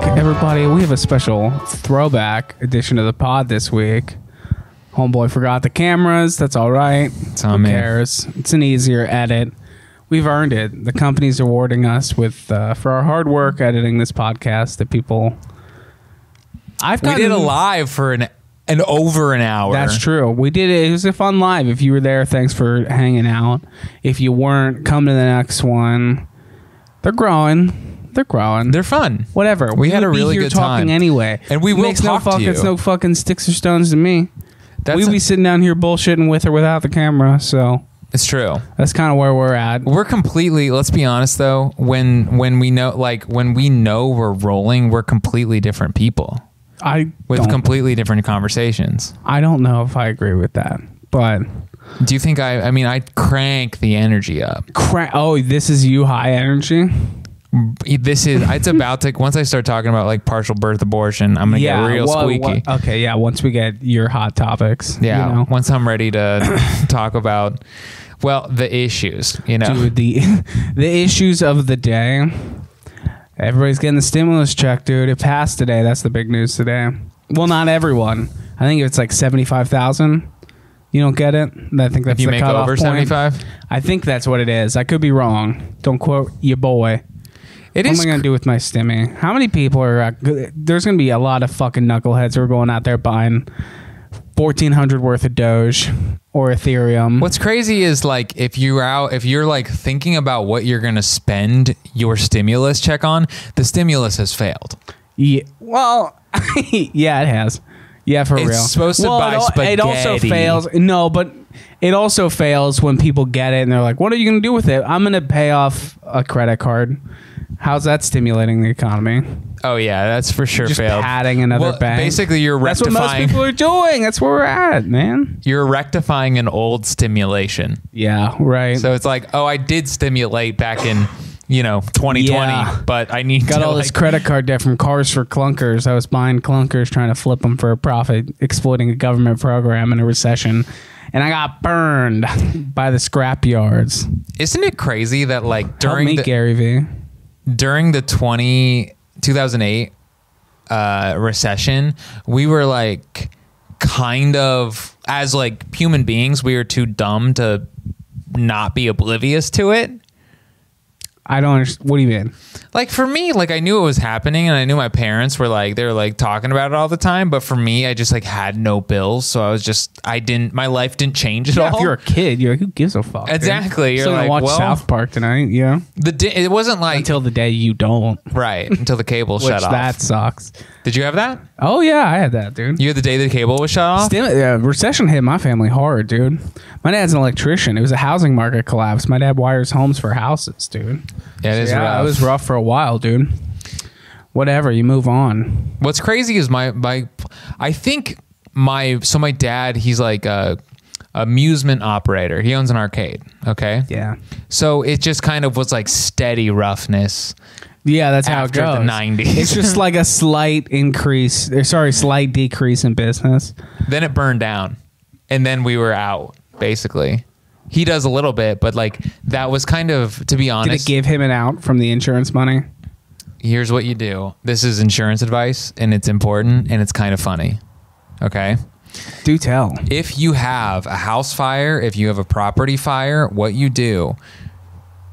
back, everybody. We have a special throwback edition of the pod this week. Homeboy forgot the cameras. That's all right. Who cares? It's an easier edit. We've earned it. The company's awarding us with for our hard work editing this podcast that people... We did it live for over an hour. That's true. We did it. It was a fun live. If you were there, thanks for hanging out. If you weren't, come to the next one. They're growing. They're growing. They're fun. Whatever. We had a really good time. Anyway. And we will talk to you. It's no fucking sticks or stones to me. We'll be sitting down here bullshitting with or without the camera, so... It's true. That's kind of where we're at. We're completely, let's be honest though, when we know we're rolling, we're completely different people. Completely different conversations. I don't know if I agree with that, but... Do you think I crank the energy up. This is you high energy? It's about to, once I start talking about like partial birth abortion, I'm going to get real squeaky. Okay. Yeah. Once we get your hot topics. Yeah. You know? Once I'm ready to talk about, the issues, you know, dude, the issues of the day. Everybody's getting the stimulus check, dude. It passed today. That's the big news today. Well, not everyone. I think it's like 75,000. You don't get it? I think that's the cutoff point. If you make over 75? I think that's what it is. I could be wrong. Don't quote your boy. What am I going to do with my stimmy? How many people are... there's going to be a lot of fucking knuckleheads who are going out there buying $1,400 worth of Doge or Ethereum. What's crazy is like if you're thinking about what you're going to spend your stimulus check on, the stimulus has failed. Yeah, well, yeah, it has. Yeah, for real. It's supposed to buy spaghetti. It also fails. No, but... It also fails when people get it and they're like, what are you going to do with it? I'm going to pay off a credit card. How's that stimulating the economy? Oh, yeah, that's for sure failed. Just padding another bank. Basically, you're rectifying. That's what most people are doing. That's where we're at, man. You're rectifying an old stimulation. Yeah, right. So it's like, oh, I did stimulate back in... 2020, but I need got all this credit card debt from Cars for Clunkers. I was buying clunkers, trying to flip them for a profit, exploiting a government program in a recession, and I got burned by the scrapyards. Isn't it crazy that like during the 2008 recession, we were like kind of as like human beings, we were too dumb to not be oblivious to it. I don't understand. What do you mean? Like for me, like I knew it was happening and I knew my parents were like, they were like talking about it all the time. But for me, I just like had no bills. So I was just, my life didn't change at all. If you're a kid, you're like, who gives a fuck? Exactly. You're like, watch South Park tonight. Yeah. It wasn't like. Until the day you don't. Right. Until the cable shut off. That sucks. Did you have that? Oh yeah. I had that, dude. You had the day the cable was shut off? Recession hit my family hard, dude. My dad's an electrician. It was a housing market collapse. My dad wires homes for houses, dude. Yeah, it was rough for a while, dude. Whatever, you move on. What's crazy is my dad, he's like an amusement operator. He owns an arcade, okay? Yeah. So it just kind of was like steady roughness. Yeah, that's how it goes. After the 90s. It's just like a slight decrease in business. Then it burned down. And then we were out, basically. He does a little bit, but like that was kind of, to be honest. Did it give him an out from the insurance money? Here's what you do. This is insurance advice and it's important and it's kind of funny. Okay? Do tell. If you have a house fire, if you have a property fire, what you do,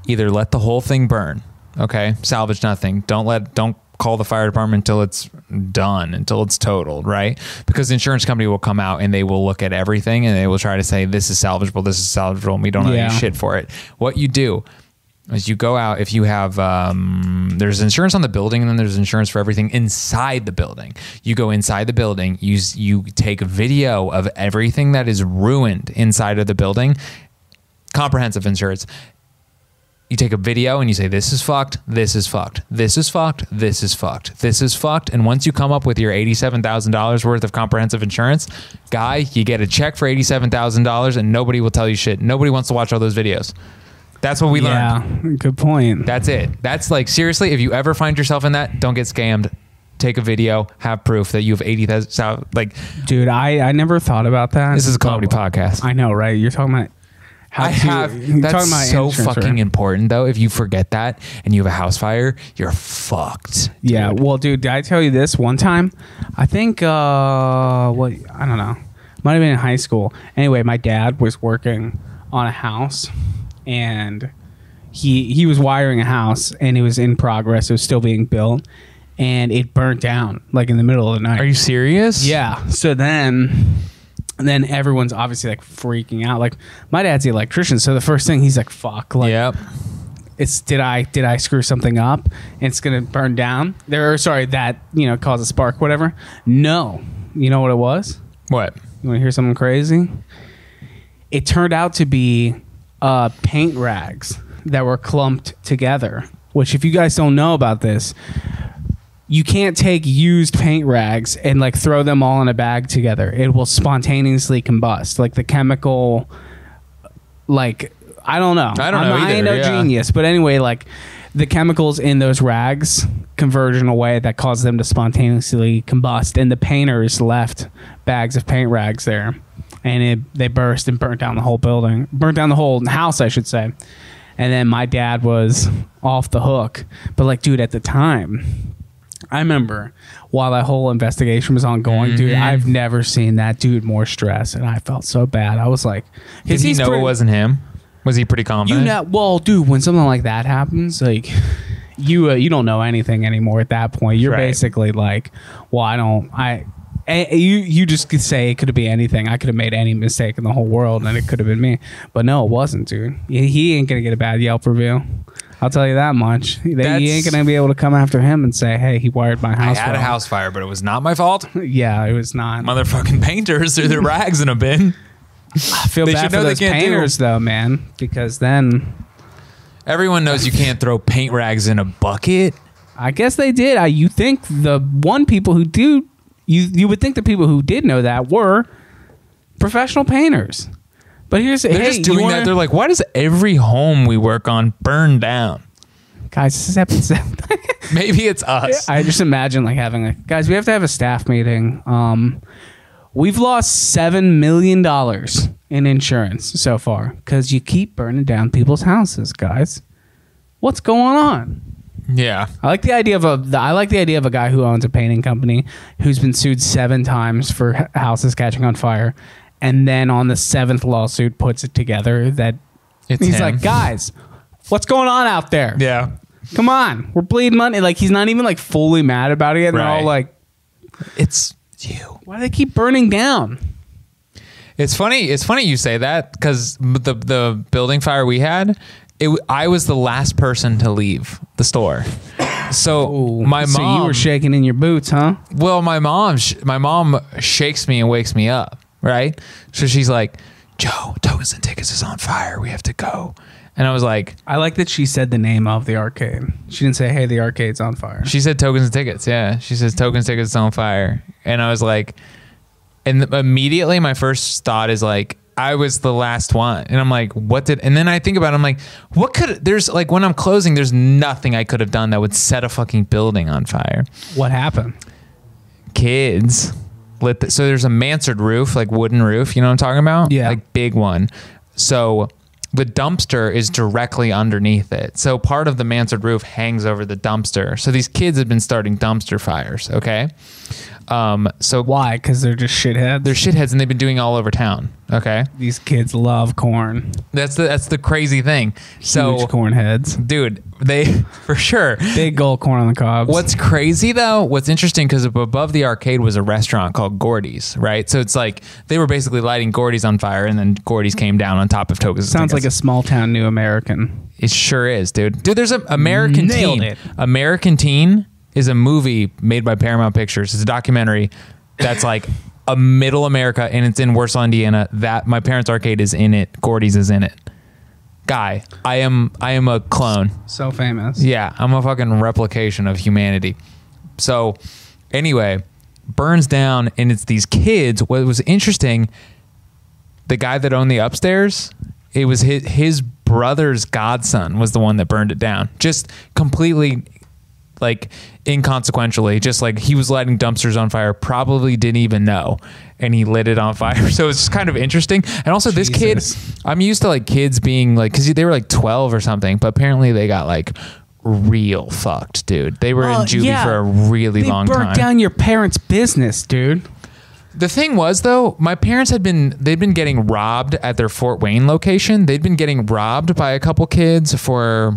either let the whole thing burn. Okay? Salvage nothing. Don't call the fire department until it's done, until it's totaled, right? Because the insurance company will come out and they will look at everything and they will try to say, this is salvageable, and we don't owe you shit for it. What you do is you go out, if you have, there's insurance on the building and then there's insurance for everything inside the building. You go inside the building, you take video of everything that is ruined inside of the building, comprehensive insurance. You take a video and you say, this is fucked, this is fucked, this is fucked, this is fucked, this is fucked. And once you come up with your $87,000 worth of comprehensive insurance, guy, you get a check for $87,000 and nobody will tell you shit. Nobody wants to watch all those videos. That's what we learned. Yeah, good point. That's it. That's like, seriously, if you ever find yourself in that, don't get scammed. Take a video, have proof that you have 80,000. Dude, I never thought about that. This is a comedy podcast. I know, right? You're talking about That's so fucking important, though. If you forget that and you have a house fire, you're fucked. Dude. Yeah. Well, dude, did I tell you this one time? I think, I don't know. Might have been in high school. Anyway, my dad was working on a house, and he was wiring a house, and it was in progress. It was still being built, and it burnt down like in the middle of the night. Are you serious? Yeah. So then everyone's obviously like freaking out. Like my dad's the electrician, so the first thing he's like, "Fuck!" Like, yep. It's did I screw something up? It's gonna burn down. That caused a spark, whatever. No, you know what it was? What? You want to hear something crazy? It turned out to be paint rags that were clumped together. Which, if you guys don't know about this, you can't take used paint rags and like throw them all in a bag together. It will spontaneously combust. Like the chemical, like, I don't know. I don't know either. I ain't no genius. But anyway, like the chemicals in those rags converge in a way that caused them to spontaneously combust. And the painters left bags of paint rags there. And they burst and burnt down the whole building. Burnt down the whole house, I should say. And then my dad was off the hook. But like, dude, at the time... I remember while that whole investigation was ongoing, dude, I've never seen that dude more stressed, and I felt so bad. I was like... Did he know it wasn't him? Was he pretty confident? Well, dude, when something like that happens, like... You don't know anything anymore at that point. You're basically like, well, you just could say it could have been anything. I could have made any mistake in the whole world, and it could have been me. But no, it wasn't, dude. He ain't going to get a bad Yelp review. I'll tell you that much. You ain't going to be able to come after him and say, hey, he wired my house fire. I had a house fire, but it was not my fault. Yeah, it was not. Motherfucking painters threw their rags in a bin. I feel bad for those painters, though, man, because then... Everyone knows you can't throw paint rags in a bucket. I guess they did. You think the one people who do... You would think the people who did know that were professional painters. But they're just doing that. They're like, why does every home we work on burn down? Guys, this is episode. Maybe it's us. I just imagine like guys, we have to have a staff meeting. We've lost $7 million in insurance so far because you keep burning down people's houses, guys. What's going on? Yeah. I like the idea of a guy who owns a painting company who's been sued 7 times for houses catching on fire. And then on the 7th lawsuit puts it together that he's like, guys, what's going on out there? Yeah. Come on. We're bleeding money. Like he's not even like fully mad about it yet. Right. They're all like, it's you. Why do they keep burning down? It's funny. It's funny you say that because the building fire we had, I was the last person to leave the store. So my mom... So you were shaking in your boots, huh? Well, my mom shakes me and wakes me up. Right? So she's like, Joe, Tokens and Tickets is on fire. We have to go. And I was like... I like that she said the name of the arcade. She didn't say, hey, the arcade's on fire. She said Tokens and Tickets. Yeah. She says Tokens and Tickets is on fire. And I was like... And immediately my first thought is like, I was the last one. And I'm like, what did... And then I think about it. I'm like, what could... There's like, when I'm closing, there's nothing I could have done that would set a fucking building on fire. What happened? Kids... So there's a mansard roof, like wooden roof, you know what I'm talking about? Yeah. Like big one. So the dumpster is directly underneath it. So part of the mansard roof hangs over the dumpster. So these kids have been starting dumpster fires, okay? So why? Because they're just shitheads? They're shitheads and they've been doing all over town, okay? These kids love corn. That's the crazy thing. So, huge corn heads. Dude, they, for sure. Big old corn on the cobs. What's crazy though, what's interesting, because above the arcade was a restaurant called Gordy's, right? So it's like, they were basically lighting Gordy's on fire and then Gordy's came down on top of Tokens. Sounds like a small town new American. It sure is, dude. Dude, there's an American Teen. American Teen is a movie made by Paramount Pictures. It's a documentary that's like a middle America and it's in Warsaw, Indiana. That my parents' arcade is in it. Gordy's is in it. Guy, I am a clone. So famous. Yeah, I'm a fucking replication of humanity. So anyway, burns down and it's these kids. What was interesting, the guy that owned the upstairs, it was his brother's godson was the one that burned it down. Just completely like inconsequentially, just like he was lighting dumpsters on fire, probably didn't even know, and he lit it on fire. So it's just kind of interesting. And also this kid, I'm used to like kids being like, cause they were like 12 or something, but apparently they got like real fucked, dude. They were in juvie for a really long time. They burnt down your parents' business, dude. The thing was, though, my parents they'd been getting robbed at their Fort Wayne location. They'd been getting robbed by a couple kids for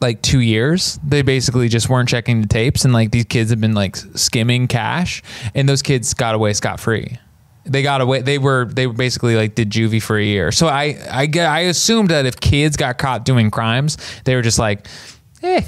like 2 years. They basically just weren't checking the tapes, and like these kids had been like skimming cash, and those kids got away scot-free. They got away. They were basically like did juvie for a year. So I assumed that if kids got caught doing crimes, they were just like,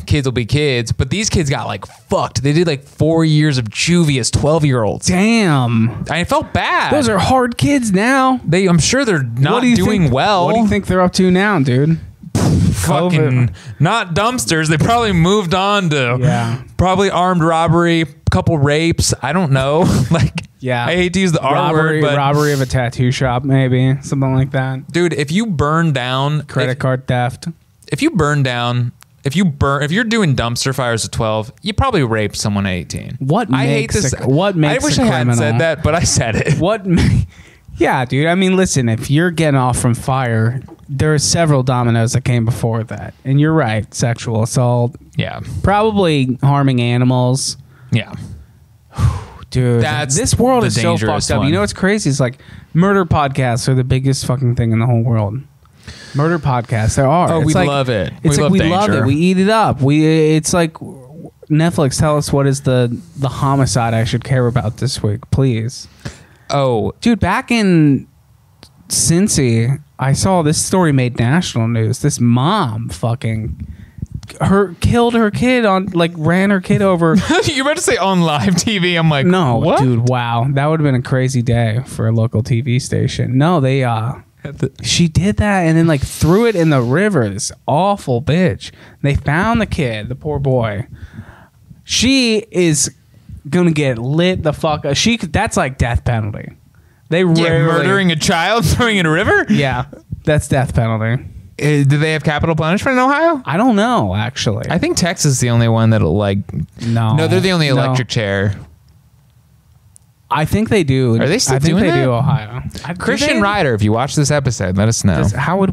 kids will be kids. But these kids got like fucked. They did like 4 years of juvie as 12-year-olds. Damn. I felt bad. Those are hard kids now. I'm sure they're not doing well. What do you think they're up to now, dude? Fucking not dumpsters. They probably moved on to probably armed robbery, couple rapes. I don't know. Like, yeah, I hate to use the R word, but robbery of a tattoo shop, maybe something like that. Dude, if you burn down credit card theft, if you're doing dumpster fires at 12, you probably raped someone at 18. What makes I wish I hadn't said that, but I said it. Yeah, dude. I mean, listen, if you're getting off from fire, there are several dominoes that came before that. And you're right, sexual assault. Yeah. Probably harming animals. Yeah. Dude, this world is so fucked up. You know what's crazy? It's like murder podcasts are the biggest fucking thing in the whole world. Murder podcasts, there are. Oh, we love it. It's like we love it. We eat it up. It's like Netflix. Tell us what is the homicide I should care about this week, please. Oh, dude, back in Cincy, I saw this story made national news. This mom killed her kid on ran her kid over. You're about to say on live TV. I'm like, no, what? Dude, wow, that would have been a crazy day for a local TV station. No, they she did that and then threw it in the river. This awful bitch. They found the kid, the poor boy. She is gonna get lit the fuck up. That's like death penalty. Murdering a child, throwing it in a river. Yeah, that's death penalty. Do they have capital punishment in Ohio? I don't know. Actually, I think Texas is the only one that'll No, they're the only electric chair. I think they do. Are they still doing that? I think they do, Ohio. Christian Ryder, if you watch this episode, let us know.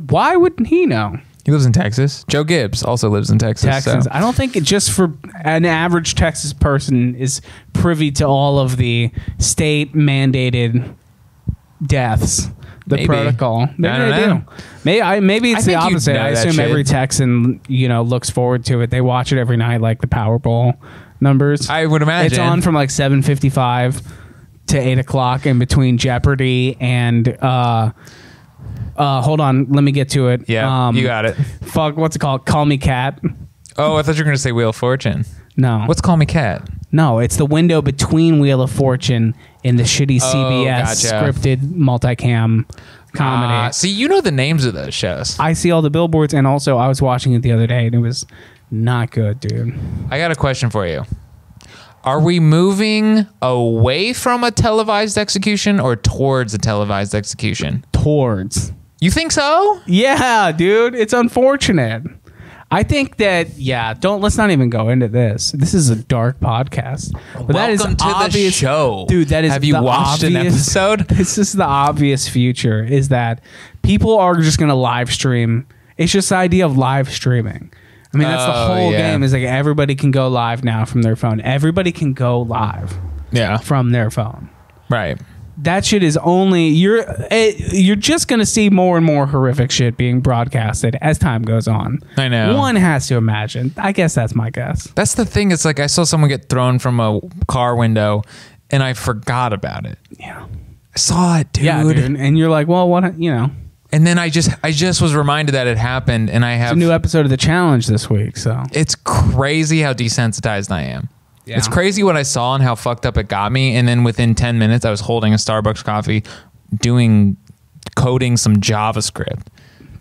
Why wouldn't he know? He lives in Texas. Joe Gibbs also lives in Texas. So. I don't think just for an average Texas person is privy to all of the state-mandated deaths. Protocol. Maybe I don't know. Maybe it's the opposite. I assume every Texan, looks forward to it. They watch it every night, like the Powerball numbers. I would imagine. It's on from 7:55. To 8 o'clock in between Jeopardy and hold on, let me get to it. Yeah, you got it. Fuck, what's it called? Call Me Cat. Oh, I thought you were gonna say Wheel of Fortune. No. What's Call Me Cat? No, it's the window between Wheel of Fortune and the shitty CBS scripted multicam comedy. So you know the names of those shows. I see all the billboards, and also I was watching it the other day, and it was not good, dude. I got a question for you. Are we moving away from a televised execution or towards a televised execution? Towards. You think so? Yeah, dude. It's unfortunate. I think that, let's not even go into this. This is a dark podcast. But welcome to the show. Dude, that is have you watched an episode? This is the obvious future, is that people are just going to live stream. It's just the idea of live streaming. I mean, that's the whole game is everybody can go live now from their phone. Everybody can go live from their phone. Right. That shit is only you're just going to see more and more horrific shit being broadcasted as time goes on. I know. One has to imagine. I guess that's my guess. That's the thing. It's I saw someone get thrown from a car window and I forgot about it. Yeah. I saw it, dude. Yeah, dude. And you're like, well, what, And then I just was reminded that it happened, and I have it's a new episode of The Challenge this week. So it's crazy how desensitized I am. Yeah. It's crazy what I saw and how fucked up it got me. And then within 10 minutes, I was holding a Starbucks coffee, coding some JavaScript.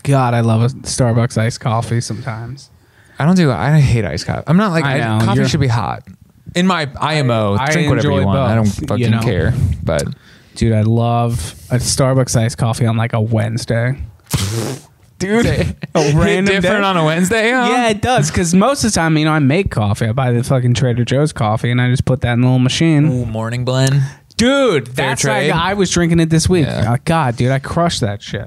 God, I love a Starbucks iced coffee sometimes. I hate iced coffee. I'm not coffee should be hot. In my IMO, drink whatever you want. Both, I don't fucking care, but. Dude, I love a Starbucks iced coffee on a Wednesday. Dude, a random different day. On a Wednesday, huh? Yeah, it does. Because most of the time, you know, I make coffee. I buy the fucking Trader Joe's coffee, and I just put that in the little machine. Ooh, morning blend. Dude, that's how I was drinking it this week. Yeah. God, dude, I crushed that shit.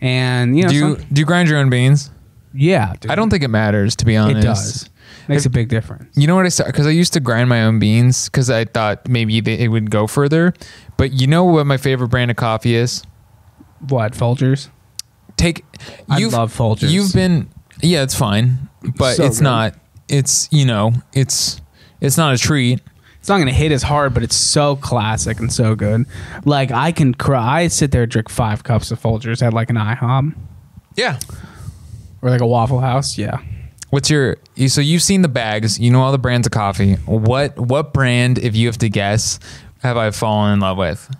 And, you know. Do you grind your own beans? Yeah, dude. I don't think it matters, to be honest. It does. Makes a big difference. You know what I said? Because I used to grind my own beans because I thought maybe it would go further. But you know what my favorite brand of coffee is? What, Folgers? I love Folgers. You've been, yeah, it's fine, but so it's good. Not, it's, you know, it's not a treat. It's not going to hit as hard, but it's so classic and so good. Like I can cry. I sit there and drink 5 cups of Folgers at like an IHOP. Yeah. Or like a Waffle House. Yeah. So you've seen the bags, you know, all the brands of coffee. What brand, if you have to guess, have I fallen in love with?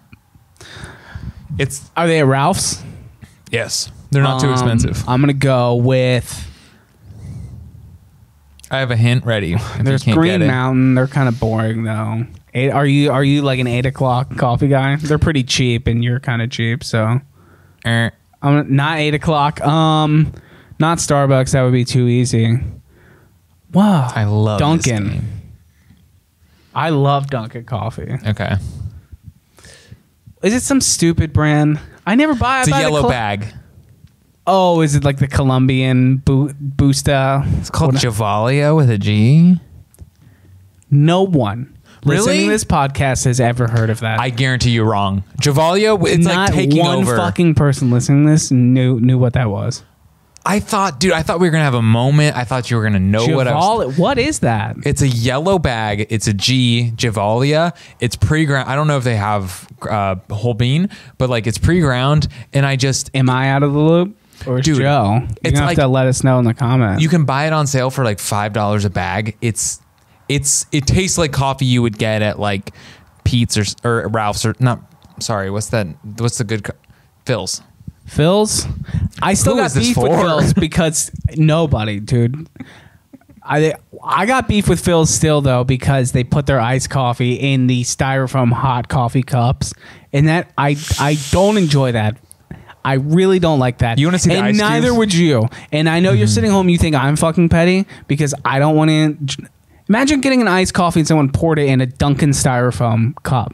Are they at Ralph's? Yes. They're not too expensive. I'm going to go with... I have a hint ready. There's Green Mountain. They're kind of boring, though. Are you like an 8 o'clock coffee guy? They're pretty cheap, and you're kind of cheap, so... Not 8 o'clock. Not Starbucks. That would be too easy. Wow. I love Dunkin'. This game. I love Dunkin' coffee. Okay. Is it some stupid brand? I never buy... It's a yellow bag. Oh, is it like the Colombian Boosta? It's called Javalia with a G. No one listening to this podcast has ever heard of that. I guarantee you're wrong. Javalia, it's not like taking over. Not one fucking person listening to this knew what that was. I thought we were going to have a moment. I thought you were going to know what I was... What is that? It's a yellow bag. It's a G, Javalia. It's pre-ground. I don't know if they have whole bean, but like it's pre-ground, and I just... Am I out of the loop? Or dude, Joe? You're going to have to let us know in the comments. You can buy it on sale for like $5 a bag. It tastes like coffee you would get at like Pete's or Ralph's or... Not... Sorry, what's that? What's the good... Phil's. Phil's? I still got beef with Phil's because nobody, dude. I got beef with Phil's still, though, because they put their iced coffee in the styrofoam hot coffee cups. And that I don't enjoy that. I really don't like that. You want to see the ice cubes? And neither would you. And I know you're sitting home, you think I'm fucking petty because I don't want to... Imagine getting an iced coffee and someone poured it in a Dunkin' styrofoam cup.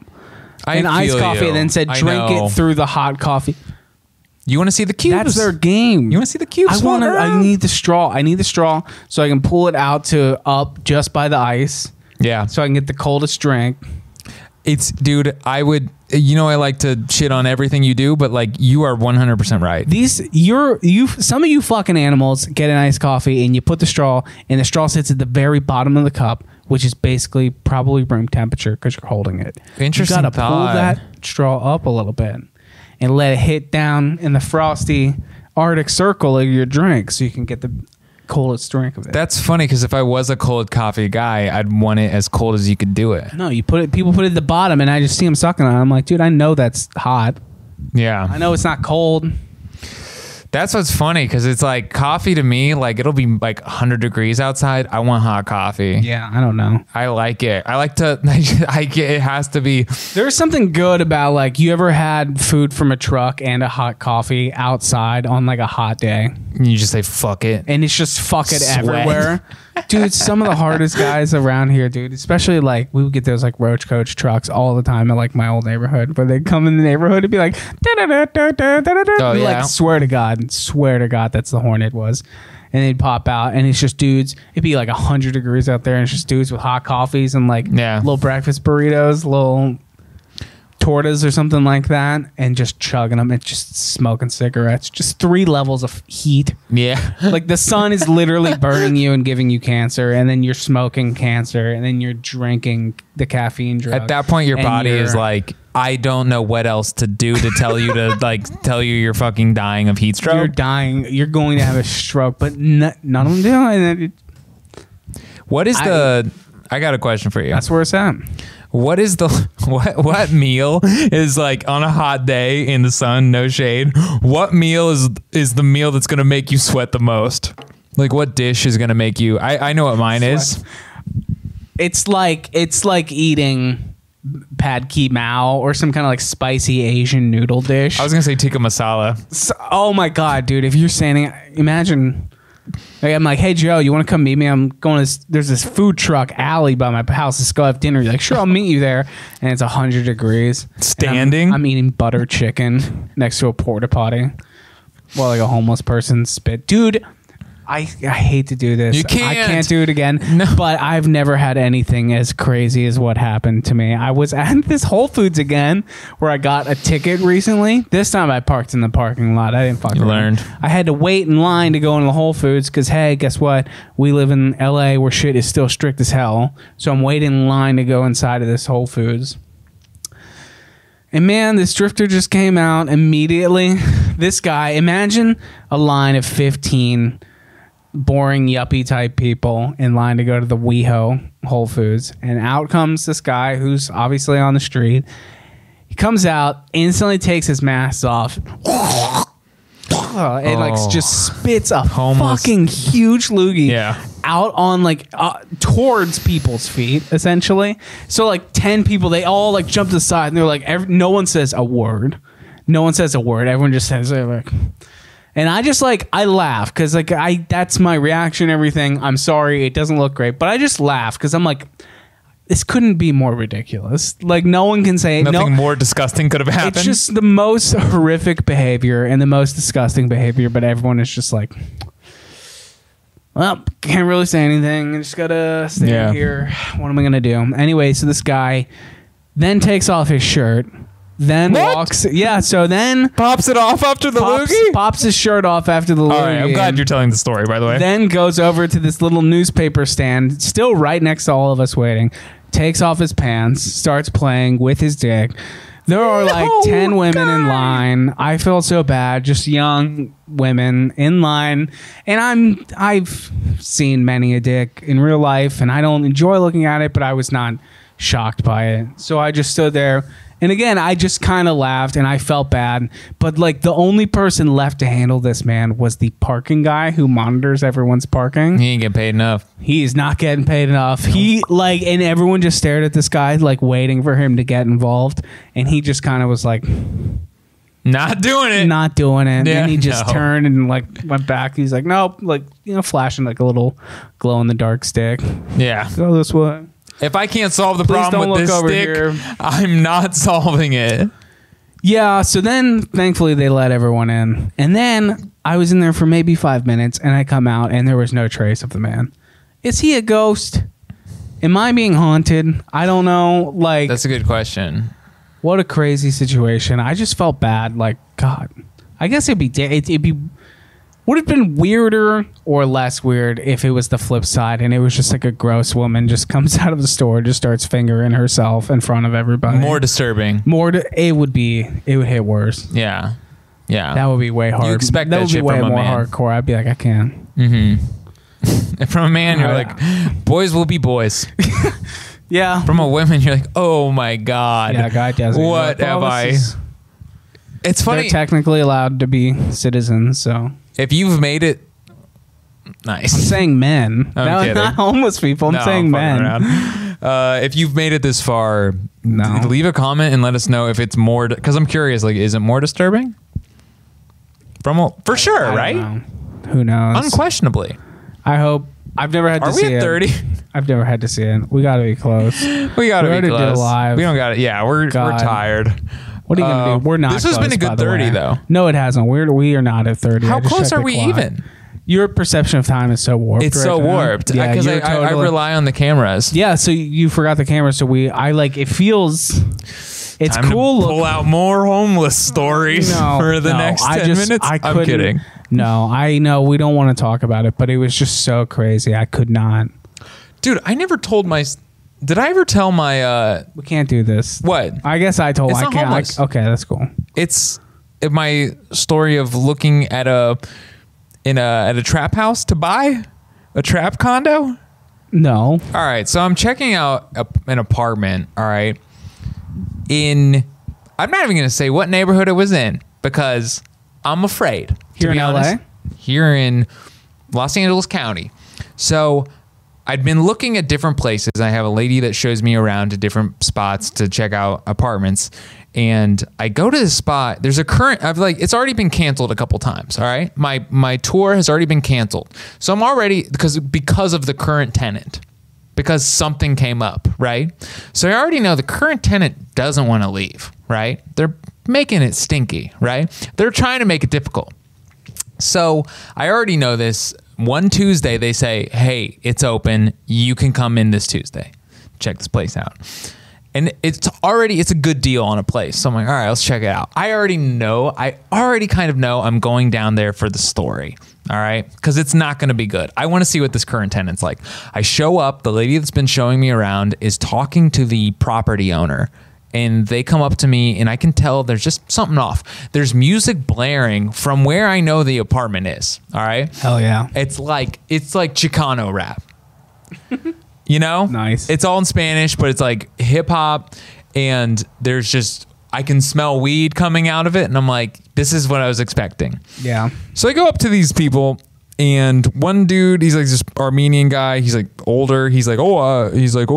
An iced coffee and then said drink it through the hot coffee... You want to see the cubes? That's their game. You want to see the cubes? I need the straw. I need the straw so I can pull it out to up just by the ice. Yeah. So I can get the coldest drink. Dude, I would... You know, I like to shit on everything you do, but like you are 100% right. Some of you fucking animals get an iced coffee and you put the straw, and the straw sits at the very bottom of the cup, which is basically probably room temperature because you're holding it. Interesting. You gotta pull that straw up a little bit and let it hit down in the frosty Arctic Circle of your drink so you can get the coldest drink of it. That's funny, because if I was a cold coffee guy, I'd want it as cold as you could do it. No, people put it at the bottom, and I just see them sucking on it. I'm like, dude, I know that's hot. Yeah. I know it's not cold. That's what's funny, because it's like coffee to me, like it'll be like 100 degrees outside. I want hot coffee. Yeah, I don't know. I like it. I like to, it has to be. There's something good about like, you ever had food from a truck and a hot coffee outside on like a hot day? You just say, fuck it. And it's just fuck it everywhere. Dude, some of the hardest guys around here, dude, especially like we would get those like Roach Coach trucks all the time at like my old neighborhood, where they'd come in the neighborhood and be like, swear to God, that's the horn it was. And they'd pop out, and it's just dudes. It'd be like 100 degrees out there, and it's just dudes with hot coffees and like little breakfast burritos, little tortas or something like that, and just chugging them and just smoking cigarettes. Just 3 levels of heat. Yeah. Like the sun is literally burning you and giving you cancer, and then you're smoking cancer, and then you're drinking the caffeine drug. At that point, your body is like, I don't know what else to do to tell you to like tell you you're fucking dying of heat stroke. You're dying. You're going to have a stroke, but none of them do. What is I got a question for you. That's where it's at. What meal is like on a hot day in the sun, no shade? What meal is the meal that's going to make you sweat the most? Like what dish is going to make you? I know what mine is. It's like eating pad ki mao or some kind of like spicy Asian noodle dish. I was gonna say tikka masala. So, oh my god, dude! If you're standing, imagine. Like, I'm like, hey Joe, you want to come meet me? I'm going to there's this food truck alley by my house. Let's go have dinner. You're like, sure, I'll meet you there. And it's 100 degrees. Standing. I'm eating butter chicken next to a porta potty, while like a homeless person spit, dude. I hate to do this. You can't. I can't do it again. No. But I've never had anything as crazy as what happened to me. I was at this Whole Foods again where I got a ticket recently. This time I parked in the parking lot. I didn't fucking learn. I had to wait in line to go into the Whole Foods because, hey, guess what? We live in LA where shit is still strict as hell. So I'm waiting in line to go inside of this Whole Foods. And man, this drifter just came out immediately. This guy, imagine a line of 15 boring yuppie type people in line to go to the WeHo Whole Foods, and out comes this guy who's obviously on the street. He comes out, instantly takes his mask off, and like just spits a fucking huge loogie out on like towards people's feet, essentially. So like 10 people, they all like jumped aside and they're like, no one says a word. No one says a word. Everyone just says like. And I just like, I laugh because like that's my reaction, everything. I'm sorry, it doesn't look great, but I just laugh because I'm like, this couldn't be more ridiculous. Like no one can say nothing more disgusting could have happened. It's just the most horrific behavior and the most disgusting behavior, but everyone is just like, well, can't really say anything. I just gotta stand here. What am I gonna do? Anyway, so this guy then takes off his shirt. Then walks, so then pops it off after the loogie? Pops his shirt off after the loogie. All right, I'm glad you're telling the story, by the way. Then goes over to this little newspaper stand, still right next to all of us waiting, takes off his pants, starts playing with his dick. There are like 10 women in line. I feel so bad, just young women in line. And I've seen many a dick in real life, and I don't enjoy looking at it, but I was not shocked by it. So I just stood there. And again, I just kind of laughed and I felt bad. But like the only person left to handle this, man, was the parking guy who monitors everyone's parking. He ain't getting paid enough. He's not getting paid enough. He like, and everyone just stared at this guy, like waiting for him to get involved. And he just kind of was like, not doing it. Not doing it. Yeah, and he just turned and like went back. He's like, nope. Like, you know, flashing like a little glow in the dark stick. Yeah. So this way. If I can't solve the problem with this stick, I'm not solving it. Yeah, so then thankfully they let everyone in. And then I was in there for maybe 5 minutes and I come out and there was no trace of the man. Is he a ghost? Am I being haunted? I don't know. Like, that's a good question. What a crazy situation. I just felt bad. Like, God, I guess would have been weirder or less weird if it was the flip side and it was just like a gross woman just comes out of the store, just starts fingering herself in front of everybody. More disturbing. It would hit worse. Yeah. Yeah. That would be way hard. You expect that shit from a man. That would be way more hardcore. I'd be like, I can't. Mm-hmm. From a man, you're like, boys will be boys. Yeah. From a woman, you're like, oh my God. Yeah, God doesn't. What have I? It's funny. They're technically allowed to be citizens, so. If you've made it, nice. I'm saying men. Not homeless people. I'm saying men. If you've made it this far, leave a comment and let us know if it's more. Because I'm curious, like, is it more disturbing? For sure, right? Know. Who knows? Unquestionably. I hope. I've never had to see it. Are we at 30? I've never had to see it. We got to be close. We got to be close. We don't got it. Yeah, we're tired. What are you going to do? We're not. This has been a good 30, though. No, it hasn't. We are not at 30. How close are we even? Your perception of time is so warped. It's so warped. Yeah, because I rely on the cameras. Yeah, so you forgot the camera. So it feels. It's cool. Pull out more homeless stories for the next 10 minutes. I'm kidding. No, I know we don't want to talk about it, but it was just so crazy. I could not. Dude, I never told my. Did I ever tell my... we can't do this. What? I guess I told... It's not homeless. Okay, that's cool. It's my story of looking at a trap house to buy a trap condo? No. All right, so I'm checking out an apartment, all right, in... I'm not even going to say what neighborhood it was in because I'm afraid. Here in LA? Here in Los Angeles County. So... I'd been looking at different places. I have a lady that shows me around to different spots to check out apartments. And I go to this spot. There's a current, it's already been canceled a couple times. All right. My tour has already been canceled. So I'm already, because of the current tenant, because something came up. Right. So I already know the current tenant doesn't want to leave. Right. They're making it stinky. Right. They're trying to make it difficult. So I already know this. One Tuesday, they say, hey, it's open. You can come in this Tuesday. Check this place out. And it's a good deal on a place. So I'm like, all right, let's check it out. I already kind of know I'm going down there for the story. All right. Because it's not going to be good. I want to see what this current tenant's like. I show up. The lady that's been showing me around is talking to the property owner. And they come up to me and I can tell there's just something off. There's music blaring from where I know the apartment is. All right. Hell yeah. It's like Chicano rap, you know? Nice. It's all in Spanish, but it's like hip hop. And there's just, I can smell weed coming out of it. And I'm like, this is what I was expecting. Yeah. So I go up to these people. And one dude, he's like this Armenian guy. He's like older. He's like, oh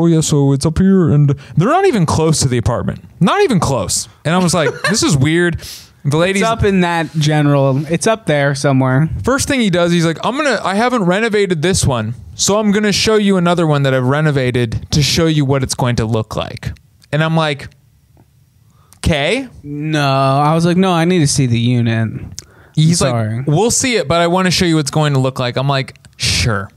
yeah, so it's up here. And they're not even close to the apartment. Not even close. And I was like, this is weird. The lady's up in that general. It's up there somewhere. First thing he does, he's like, I haven't renovated this one. So I'm going to show you another one that I've renovated to show you what it's going to look like. And I'm like, okay. No, I was like, no, I need to see the unit. He's like, we'll see it, but I want to show you what's going to look like. I'm like, sure.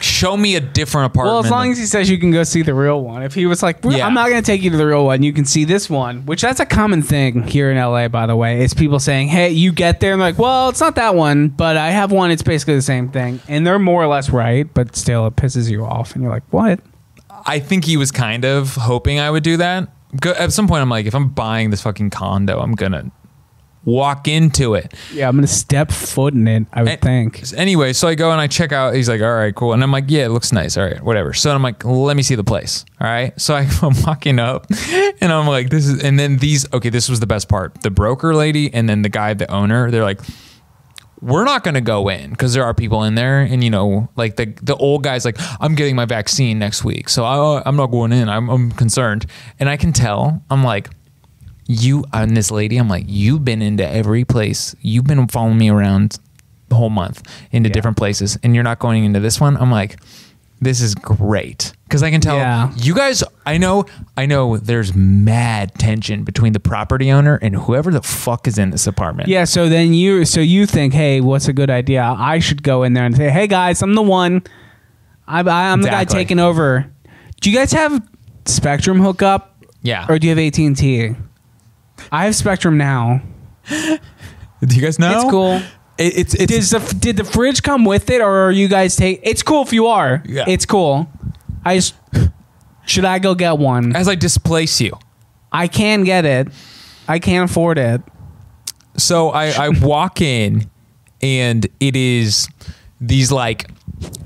Show me a different apartment. Well, as long as he says you can go see the real one. If he was like, well, yeah. I'm not going to take you to the real one. You can see this one, which that's a common thing here in LA, by the way. It's people saying, hey, you get there. I'm like, well, it's not that one, but I have one. It's basically the same thing. And they're more or less right, but still it pisses you off. And you're like, what? I think he was kind of hoping I would do that. At some point, I'm like, if I'm buying this fucking condo, I'm going to walk into it. Yeah, I'm going to step foot in it, I would think. Anyway, so I go and I check out. He's like, all right, cool. And I'm like, yeah, it looks nice. All right, whatever. So I'm like, let me see the place. All right. So I'm walking up and I'm like, this was the best part. The broker lady and then the guy, the owner, they're like, we're not going to go in because there are people in there. And, you know, like the old guy's like, I'm getting my vaccine next week. So I'm not going in. I'm concerned. And I can tell. I'm like, you and this lady, I'm like, you've been into every place. You've been following me around the whole month into different places, and you're not going into this one. I'm like, this is great. Because I can tell you guys, I know there's mad tension between the property owner and whoever the fuck is in this apartment. Yeah, so then you think, hey, what's a good idea? I should go in there and say, hey guys, I'm the one. I'm the guy taking over. Do you guys have Spectrum hookup? Yeah. Or do you have AT&T? I have Spectrum now. Do you guys know? It's cool. Did the fridge come with it, or are you guys take? It's cool if you are. Yeah. It's cool. Should I go get one? As I displace you, I can get it. I can't afford it. So I walk in, and it is these like.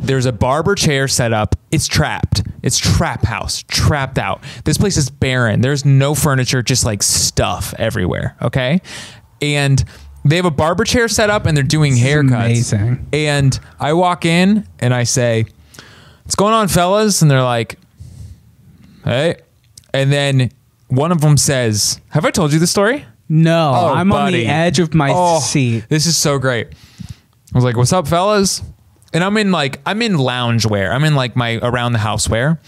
There's a barber chair set up. It's trapped. It's trap house, trapped out. This place is barren. There's no furniture, just like stuff everywhere. Okay. And they have a barber chair set up and they're doing haircuts. Amazing. And I walk in and I say, what's going on, fellas? And they're like, hey. And then one of them says, have I told you the story? No, oh, I'm buddy. On the edge of my seat. This is so great. I was like, what's up, fellas? And I'm in lounge wear. I'm in like my around the house wear.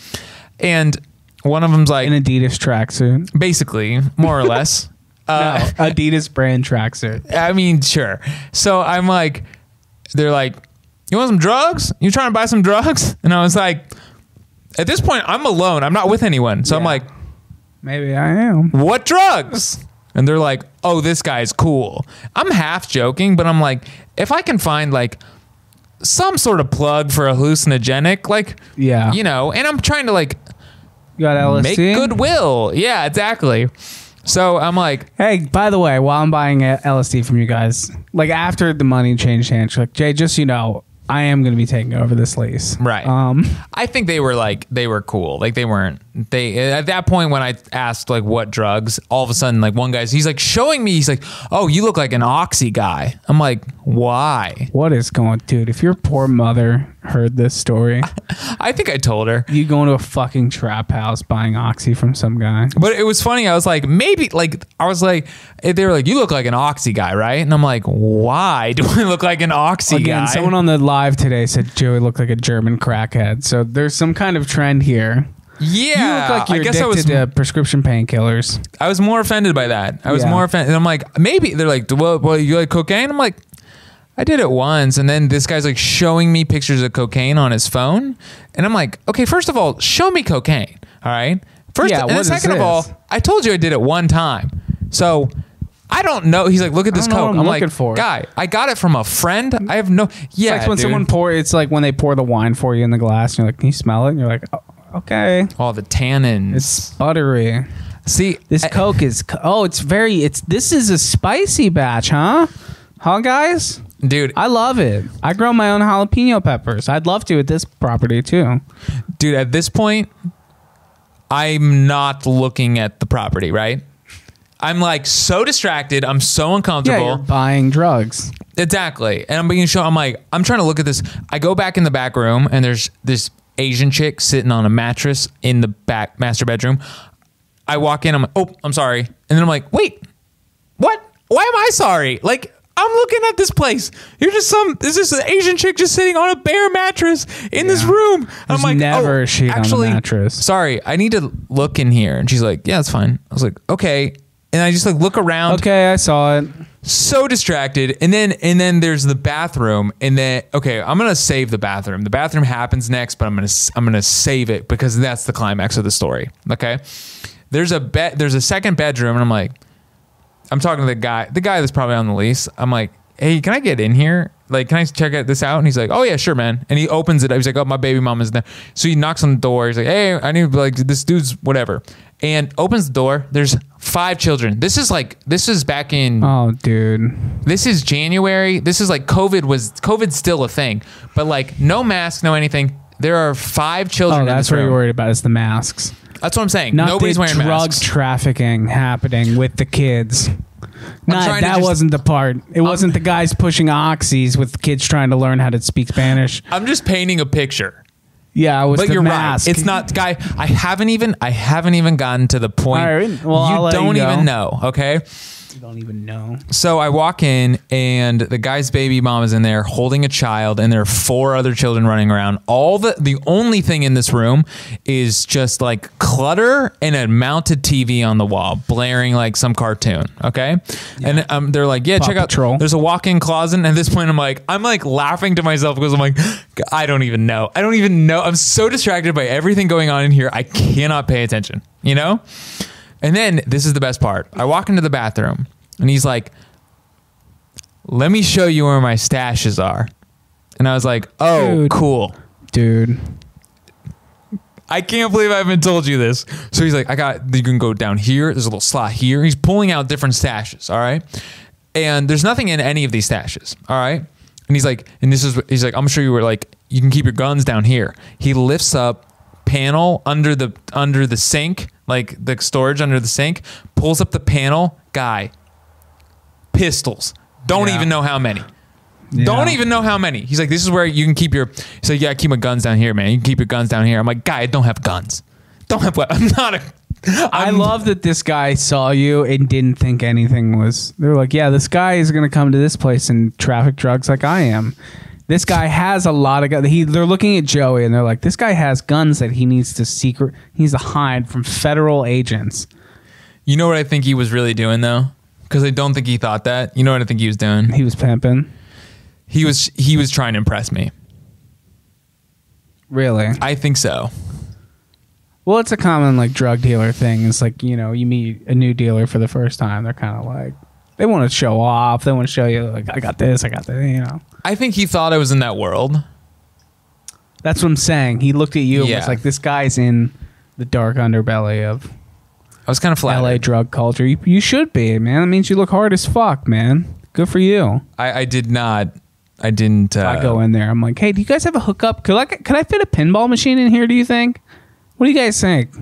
And one of them's like an Adidas tracksuit. Basically, more or less. No, Adidas brand tracksuit. I mean, sure. So I'm like, they're like, you want some drugs? You trying to buy some drugs? And I was like, at this point, I'm alone. I'm not with anyone. So yeah. I'm like, maybe I am. What drugs? And they're like, oh, this guy's cool. I'm half joking, but I'm like, if I can find like some sort of plug for a hallucinogenic, like, yeah, you know, and I'm trying to like, you got LSD? Make goodwill. Yeah, exactly. So I'm like, hey, by the way, while I'm buying LSD from you guys, like after the money changed hands, like, Jay, just, you know, I am going to be taking over this lease. Right. I think they were like, they were cool. Like they weren't at that point when I asked like what drugs, all of a sudden, like one guy's, he's like showing me, he's like, oh, you look like an oxy guy. I'm like, why? What is going, dude? If your poor mother heard this story. I think I told her. You going to a fucking trap house buying Oxy from some guy. But it was funny. I was like, maybe, like, I was like, they were like, you look like an Oxy guy, right? And I'm like, why do I look like an Oxy guy? Someone on the live today said Joey looked like a German crackhead. So there's some kind of trend here. Yeah, you look like you're addicted to prescription painkillers. I was more offended by that. I was more offended. And I'm like, maybe they're like, well, you like cocaine? I'm like, I did it once. And then this guy's like showing me pictures of cocaine on his phone. And I'm like, okay, first of all, show me cocaine. All right. Second of all, I told you I did it one time. So I don't know. He's like, look at this coke. I'm like, guy, I got it from a friend. I have no. Yeah. It's like when someone it's like when they pour the wine for you in the glass and you're like, can you smell it? And you're like, oh. Okay. Oh, the tannins. It's buttery. See, this Coke is... Oh, it's very... This is a spicy batch, huh? Huh, guys? Dude. I love it. I grow my own jalapeno peppers. I'd love to at this property, too. Dude, at this point, I'm not looking at the property, right? I'm, like, so distracted. I'm so uncomfortable. Yeah, you're buying drugs. Exactly. And I'm being shown... I'm like, I'm trying to look at this. I go back in the back room, and there's this... Asian chick sitting on a mattress in the back master bedroom. I walk in, I'm like, oh, I'm sorry. And then I'm like, wait, what? Why am I sorry? Like, I'm looking at this place. You're just is this an Asian chick just sitting on a bare mattress in this room? And I'm like, never a sheet on a mattress. Sorry, I need to look in here. And she's like, yeah, that's fine. I was like, okay. And I just like look around. Okay, I saw it. So distracted. And then there's the bathroom. And then okay, I'm gonna save the bathroom. The bathroom happens next, but I'm gonna save it because that's the climax of the story. Okay. There's a second bedroom, and I'm like, I'm talking to the guy that's probably on the lease. I'm like, hey, can I get in here? Like, can I check this out? And he's like, oh yeah, sure, man. And he opens it up. He's like, oh, my baby mama's there. So he knocks on the door. He's like, hey, I need like this dude's whatever. And opens the door. There's 5 children. This is back in... Oh, dude. This is January. This is like COVID's still a thing. But like no mask, no anything. There are 5 children in this room. Oh, that's what you're worried about is the masks. That's what I'm saying. Nobody's wearing masks. Drug trafficking happening with the kids. That wasn't the part. It wasn't the guys pushing oxys with kids trying to learn how to speak Spanish. I'm just painting a picture. Yeah, I was. But you're mask. Right. It's not, guy. I haven't even gotten to the point. All right. Well, you don't even know. Okay. You don't even know. So I walk in, and the guy's baby mom is in there holding a child, and there are 4 other children running around. The only thing in this room is just like clutter and a mounted TV on the wall, blaring like some cartoon. Okay, yeah. And they're like, yeah, check out. There's a walk-in closet. And at this point, I'm like laughing to myself because I'm like, I don't even know. I'm so distracted by everything going on in here. I cannot pay attention. You know. And then, this is the best part. I walk into the bathroom, and he's like, let me show you where my stashes are. And I was like, oh, cool. Dude. I can't believe I haven't told you this. So he's like, you can go down here. There's a little slot here. He's pulling out different stashes, all right? And there's nothing in any of these stashes, all right? And he's like, I'm going to show you where, like, you can keep your guns down here. He lifts up panel under the sink, like the storage under the sink, pulls up the panel, guy, pistols. Don't even know how many. Yeah. Don't even know how many. He's like, this is where you can keep your... He's like, yeah, I keep my guns down here, man. You can keep your guns down here. I'm like, guy, I don't have guns. Don't have weapons. I'm not a... I love that this guy saw you and didn't think anything was... They were like, yeah, this guy is going to come to this place and traffic drugs like I am. This guy has a lot of guns. They're looking at Joey, and they're like, this guy has guns that he needs to hide from federal agents. You know what I think he was really doing, though? Because I don't think he thought that. You know what I think he was doing? He was pimping. He was trying to impress me. Really? I think so. Well, it's a common like drug dealer thing. It's like, you know, you meet a new dealer for the first time. They're kind of like... They want to show off. They want to show you, like, I got this, you know. I think he thought I was in that world. That's what I'm saying. He looked at you and was like, this guy's in the dark underbelly of... I was kind of flattered. LA drug culture. You should be, man. That means you look hard as fuck, man. Good for you. I did not. I didn't... I go in there. I'm like, hey, do you guys have a hookup? Could I fit a pinball machine in here, do you think? What do you guys think?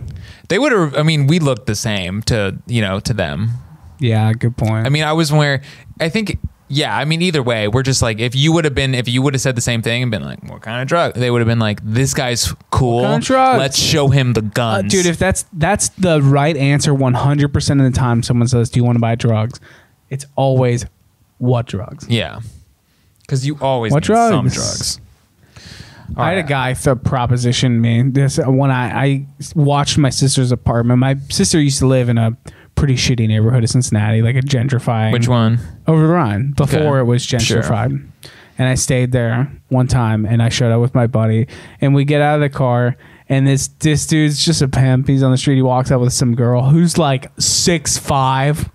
They would have... I mean, we looked the same to them. Yeah, good point. I mean, I was wearing... I think Yeah, I mean, either way, we're just like, if you would have said the same thing and been like, what kind of drug? They would have been like, this guy's cool. What kind of drugs? Let's show him the guns. Dude, if that's the right answer 100% of the time someone says, do you want to buy drugs? It's always, what drugs? Yeah. Because you always need some drugs. All I had a guy proposition me. I watched my sister's apartment. My sister used to live in a pretty shitty neighborhood of Cincinnati, like a gentrifying. Which one? Over the Rhine. Before it was gentrified. Sure. And I stayed there one time and I showed up with my buddy and we get out of the car and this dude's just a pimp. He's on the street. He walks up with some girl who's like 6'5".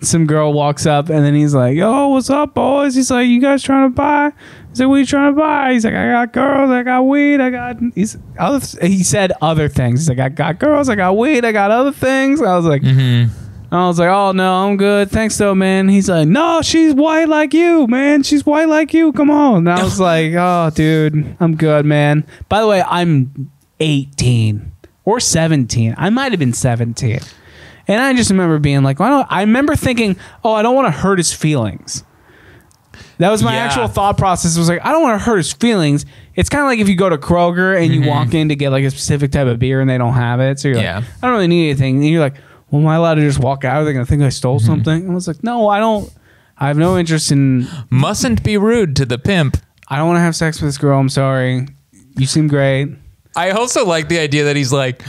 Some girl walks up and then he's like, yo, what's up, boys? He's like, you guys trying to buy? He's like, what are you trying to buy? He's like, I got girls, I got weed, I got... He said other things. He's like, I got girls, I got weed, I got other things. I was like, oh, no, I'm good. Thanks, though, man. He's like, no, she's white like you, man. She's white like you. Come on. And I was like, oh, dude, I'm good, man. By the way, I'm 18 or 17. I might have been 17. And I just remember being like, I remember thinking, oh, I don't want to hurt his feelings. That was my actual thought process. It was like, I don't want to hurt his feelings. It's kind of like if you go to Kroger and you walk in to get like a specific type of beer and they don't have it. So you're like, I don't really need anything. And you're like, well, am I allowed to just walk out? Are they going to think I stole something? And I was like, no, I don't. I have no interest in. Mustn't be rude to the pimp. I don't want to have sex with this girl. I'm sorry. You seem great. I also like the idea that he's like,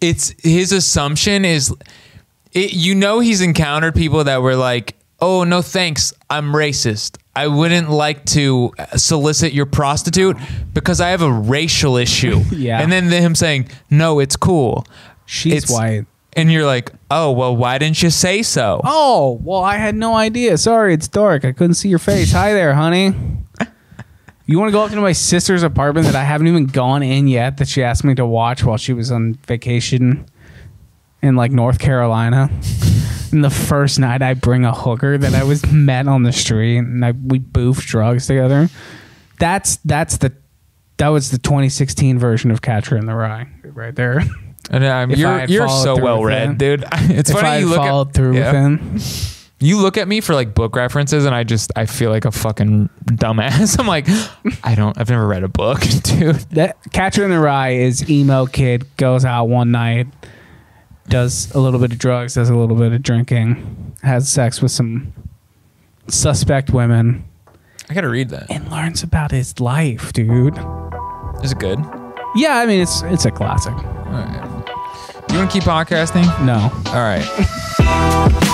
it's his assumption is. He's encountered people that were like, oh, no, thanks. I'm racist. I wouldn't like to solicit your prostitute because I have a racial issue. And then him saying, no, it's cool. She's white. And you're like, oh, well, why didn't you say so? Oh, well, I had no idea. Sorry, it's dark. I couldn't see your face. Hi there, honey. You want to go up to my sister's apartment that I haven't even gone in yet that she asked me to watch while she was on vacation? In like North Carolina. And the first night I bring a hooker that I was met on the street and we boofed drugs together. That was the 2016 version of Catcher in the Rye right there. And you're so well read, dude. It's funny you followed through with him. You look at me for like book references and I feel like a fucking dumbass. I'm like, I've never read a book, dude. That Catcher in the Rye is emo kid goes out one night, does a little bit of drugs, does a little bit of drinking, has sex with some suspect women. I gotta read that. And learns about his life, dude. Is it good? Yeah, I mean, it's a classic. All right. Do you want to keep podcasting? No. All right.